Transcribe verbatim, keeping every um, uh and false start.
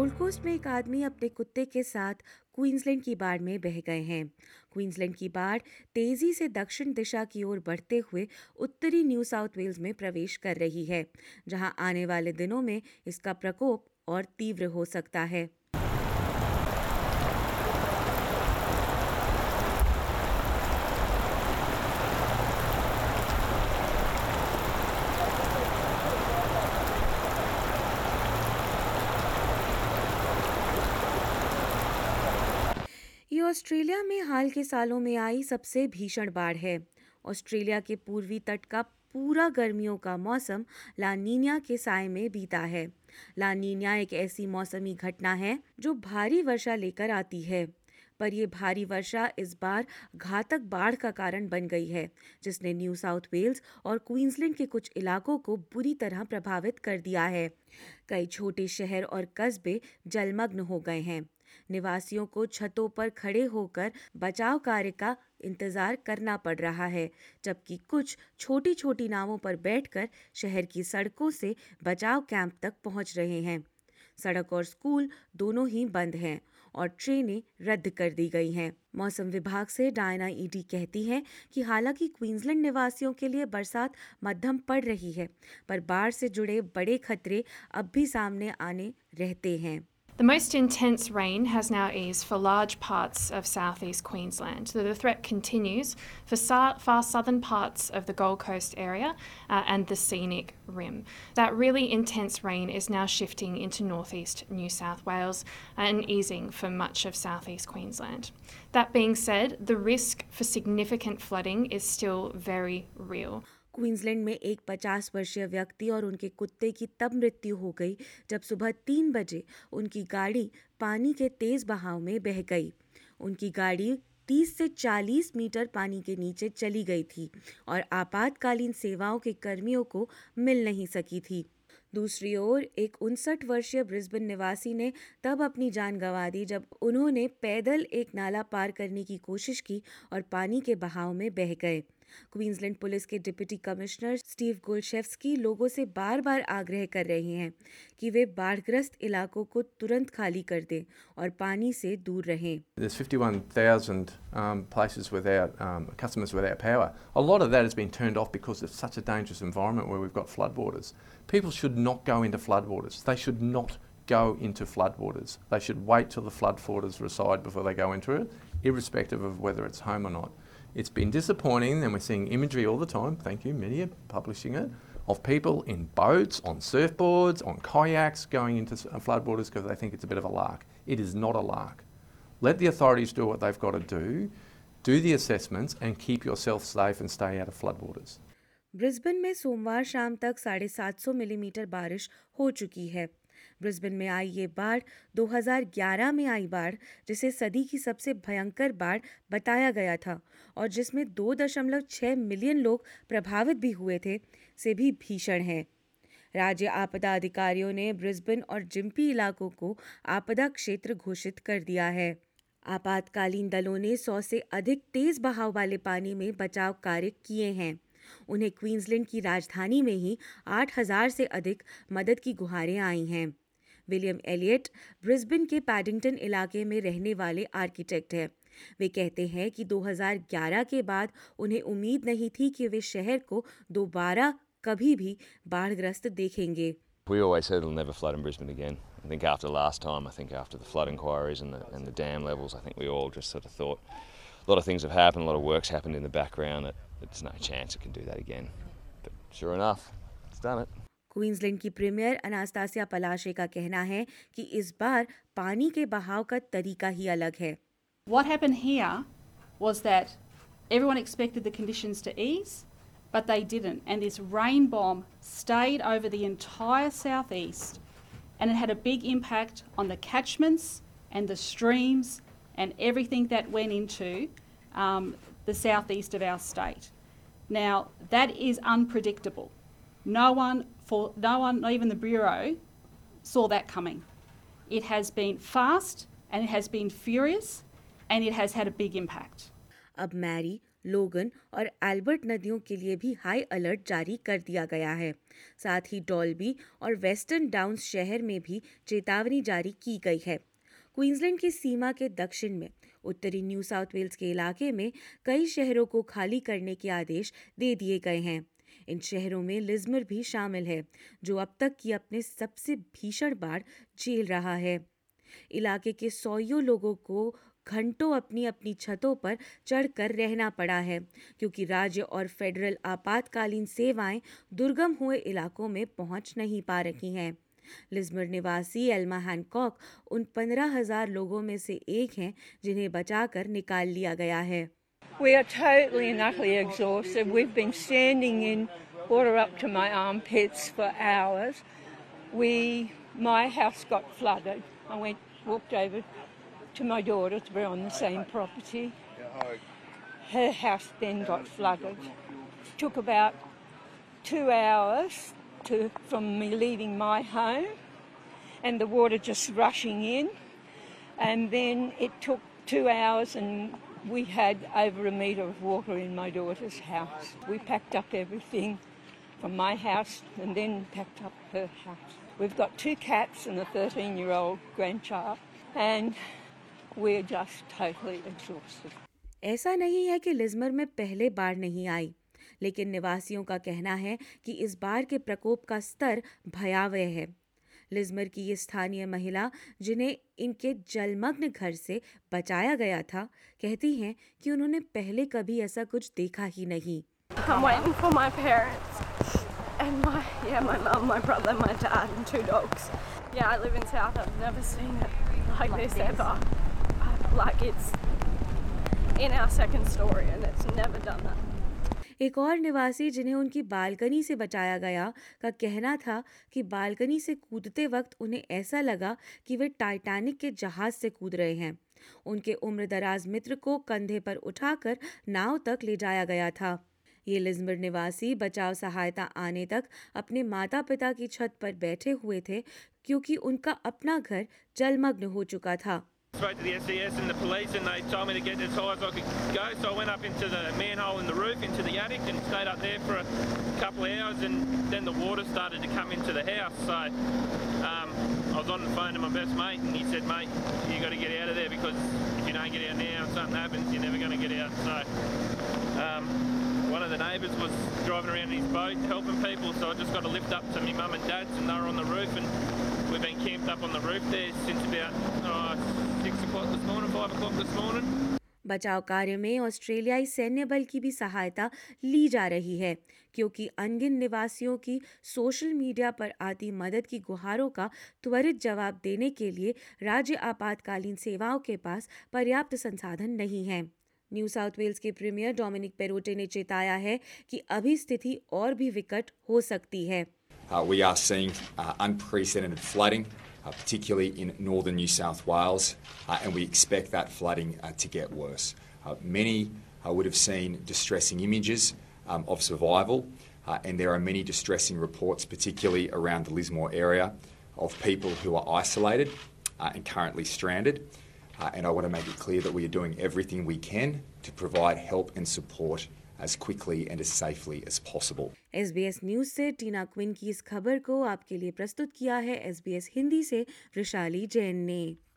Gold coast में एक आदमी अपने कुत्ते के साथ क्वींसलैंड की बाढ़ में बह गए हैं। क्वींसलैंड की बाढ़ तेजी से दक्षिण दिशा की ओर बढ़ते हुए उत्तरी न्यू साउथ वेल्स में प्रवेश कर रही है, जहां आने वाले दिनों में इसका प्रकोप और तीव्र हो सकता है। ऑस्ट्रेलिया में हाल के सालों में आई सबसे भीषण बाढ़ है। ऑस्ट्रेलिया के पूर्वी तट का पूरा गर्मियों का मौसम ला नीनिया के साए में बीता है। ला नीनिया एक ऐसी मौसमी घटना है जो भारी वर्षा लेकर आती है, पर यह भारी वर्षा इस बार घातक बाढ़ का कारण बन गई है, जिसने न्यू साउथ वेल्स और क्वींसलैंड के कुछ इलाकों को बुरी तरह प्रभावित कर दिया है। कई छोटे शहर और कस्बे जलमग्न हो गए हैं। निवासियों को छतों पर खड़े होकर बचाव कार्य का इंतजार करना पड़ रहा है, जबकि कुछ छोटी छोटी नावों पर बैठकर शहर की सड़कों से बचाव कैंप तक पहुंच रहे हैं। सड़क और स्कूल दोनों ही बंद हैं और ट्रेनें रद्द कर दी गई हैं। मौसम विभाग से डायना ईडी कहती है कि हालांकि क्वींसलैंड निवासियों के लिए बरसात मध्यम पड़ रही है, पर बाढ़ से जुड़े बड़े खतरे अब भी सामने आने रहते हैं। The most intense rain has now eased for large parts of southeast Queensland, though the threat continues for far southern parts of the Gold Coast area uh, and the scenic rim. That really intense rain is now shifting into northeast New South Wales and easing for much of southeast Queensland. That being said, the risk for significant flooding is still very real. Queensland में एक पचास वर्षीय व्यक्ति और उनके कुत्ते की तब मृत्यु हो गई जब सुबह तीन बजे उनकी गाड़ी पानी के तेज बहाव में बह गई। उनकी गाड़ी तीस से चालीस मीटर पानी के नीचे चली गई थी और आपातकालीन सेवाओं के कर्मियों को मिल नहीं सकी थी। दूसरी ओर एक उनसठ वर्षीय ब्रिस्बेन निवासी ने तब अपनी जान गंवा दी जब उन्होंने पैदल एक नाला पार करने की कोशिश की और पानी के बहाव में बह गए। क्वींसलैंड पुलिस के डिप्टी कमिश्नर स्टीव गोल्शेफ्स्की लोगों से बार बार आग्रह कर रहे हैं कि वे बाढ़ग्रस्त इलाकों को तुरंत खाली कर दें और पानी से दूर रहें। There's fifty-one thousand um, places without um, customers without power. A lot of that has been turned off because it's such a dangerous environment where we've got floodwaters. People should not go into floodwaters. They should not go into floodwaters. They should wait till the floodwaters recede before they go into it, irrespective of whether it's home or not. It's been disappointing and we're seeing imagery all the time, thank you media publishing it, of people in boats, on surfboards, on kayaks going into floodwaters because they think it's a bit of a lark. It is not a lark. Let the authorities do what they've got to do, do the assessments and keep yourself safe and stay out of floodwaters. Brisbane में सोमवार शाम तक साढ़े सात सौ millimetre बारिश हो चुकी है। ब्रिस्बेन में आई ये बाढ़ दो हज़ार ग्यारह में आई बाढ़, जिसे सदी की सबसे भयंकर बाढ़ बताया गया था और जिसमें दो दशमलव छह मिलियन लोग प्रभावित भी हुए थे, से भी भीषण है। राज्य आपदा अधिकारियों ने ब्रिस्बेन और जिम्पी इलाकों को आपदा क्षेत्र घोषित कर दिया है। आपातकालीन दलों ने सौ से अधिक तेज बहाव वाले पानी में बचाव कार्य किए हैं। उन्हें क्वींसलैंड की राजधानी में ही आठ हज़ार से अधिक मदद की गुहारें आई हैं। विलियम एलियट ब्रिस्बेन के पैडिंगटन इलाके में रहने वाले आर्किटेक्ट हैं। वे कहते हैं कि दो हज़ार ग्यारह के बाद उन्हें उम्मीद नहीं थी कि वे शहर को दोबारा कभी भी बाढ़ग्रस्त देखेंगे। We always said it'll never flood in Brisbane again. I think after last time, I think after the flood inquiries and the, and the dam levels, I think we all just sort of thought a lot of things have happened, a lot of work's happened in the background that there's no chance it can do that again. But sure enough, it's done it. Queensland की premier Anastasia Palaszczuk का कहना है कि इस बार पानी के बहाव का तरीका ही अलग है। What happened here was that everyone expected the conditions to ease, but they didn't. And this rain bomb stayed over the entire southeast and it had a big impact on the catchments and the streams and everything that went into um, the southeast of our state. Now, that is unpredictable. No one, for, no one, not even the Bureau, saw that coming. It has been fast and it has been furious and it has had a big impact. अब Mary Logan और Albert नदियों के लिए भी high alert जारी कर दिया गया है। साथ ही डॉल्बी और वेस्टर्न डाउन्स शहर में भी चेतावनी जारी की गई है। क्वींसलैंड की सीमा के दक्षिण में उत्तरी न्यू साउथ वेल्स के इलाके में कई शहरों को खाली करने के आदेश दे दिए गए हैं। इन शहरों में लिज़मोर भी शामिल है, जो अब तक की अपने सबसे भीषण बाढ़ झेल रहा है। इलाके के सौयों लोगों को घंटों अपनी अपनी छतों पर चढ़कर रहना पड़ा है, क्योंकि राज्य और फेडरल आपातकालीन सेवाएं दुर्गम हुए इलाकों में पहुंच नहीं पा रही हैं। लिज़मोर निवासी एल्मा हैनकॉक उन पंद्रह हजार लोगों में से एक हैं जिन्हें बचाकर निकाल लिया गया है। We are totally and utterly exhausted. We've been standing in water up to my armpits for hours. We, my house got flooded. I went, walked over to my daughter's. We're on the same property. Her house then got flooded. It took about two hours to from me leaving my home and the water just rushing in. And then it took two hours and we had over a metre of water in my daughter's house. We packed up everything from my house and then packed up her house. We've got two cats and a thirteen-year-old grandchild and we're just totally exhausted. ऐसा नहीं है कि लिज़मोर में पहले बाढ़ नहीं आई, लेकिन निवासियों का कहना है कि इस बाढ़ के प्रकोप का स्तर भयावह है। लिज़मोर की ये स्थानीय महिला, जिन्हें इनके जलमग्न घर से बचाया गया था, कहती हैं कि उन्होंने पहले कभी ऐसा कुछ देखा ही नहीं। I'm waiting for my parents and my yeah my mum, my brother, my dad and two dogs. Yeah, I live in South. I've never seen it like this ever. Like it's in our second story and it's never done that. एक और निवासी जिन्हें उनकी balcony से बचाया गया का कहना था कि बालकनी से कूदते वक्त उन्हें ऐसा लगा कि वे टाइटैनिक के जहाज से कूद रहे हैं। उनके उम्रदराज मित्र को कंधे पर उठाकर नाव तक ले जाया गया था। ये लिज़मोर निवासी बचाव सहायता आने तक अपने माता पिता की छत पर बैठे हुए थे, क्योंकि उनका अपना घर जलमग्न हो चुका था। Spoke to the S B S and the police and they told me to get as high as I could go, so I went up into the manhole in the roof, into the attic and stayed up there for a couple of hours and then the water started to come into the house, so um, I was on the phone to my best mate and he said, mate, you got to get out of there because if you don't get out now and something happens, you're never going to get out. So um, one of the neighbours was driving around in his boat helping people, so I just got a lift up to my mum and dad's and they were on the roof and we've been camped up on the roof there since about uh, बचाव कार्य में ऑस्ट्रेलियाई सैन्य बल की भी सहायता ली जा रही है, क्योंकि अनगिनत निवासियों की सोशल मीडिया पर आती मदद की गुहारों का त्वरित जवाब देने के लिए राज्य आपातकालीन सेवाओं के पास पर्याप्त संसाधन नहीं है। न्यू साउथ वेल्स के प्रीमियर डोमिनिक पेरोटे ने चेताया है कि अभी स्थिति और भी विकट हो सकती है। Uh, we are seeing uh, unprecedented flooding, uh, particularly in northern New South Wales, uh, and we expect that flooding uh, to get worse. Uh, many uh, would have seen distressing images um, of survival, uh, and there are many distressing reports, particularly around the Lismore area, of people who are isolated uh, and currently stranded. Uh, and I want to make it clear that we are doing everything we can to provide help and support as quickly and as safely as possible. S B S news से Tina Quinn की इस खबर को आपके लिए प्रस्तुत किया है S B S हिंदी से वृशाली जैन ने।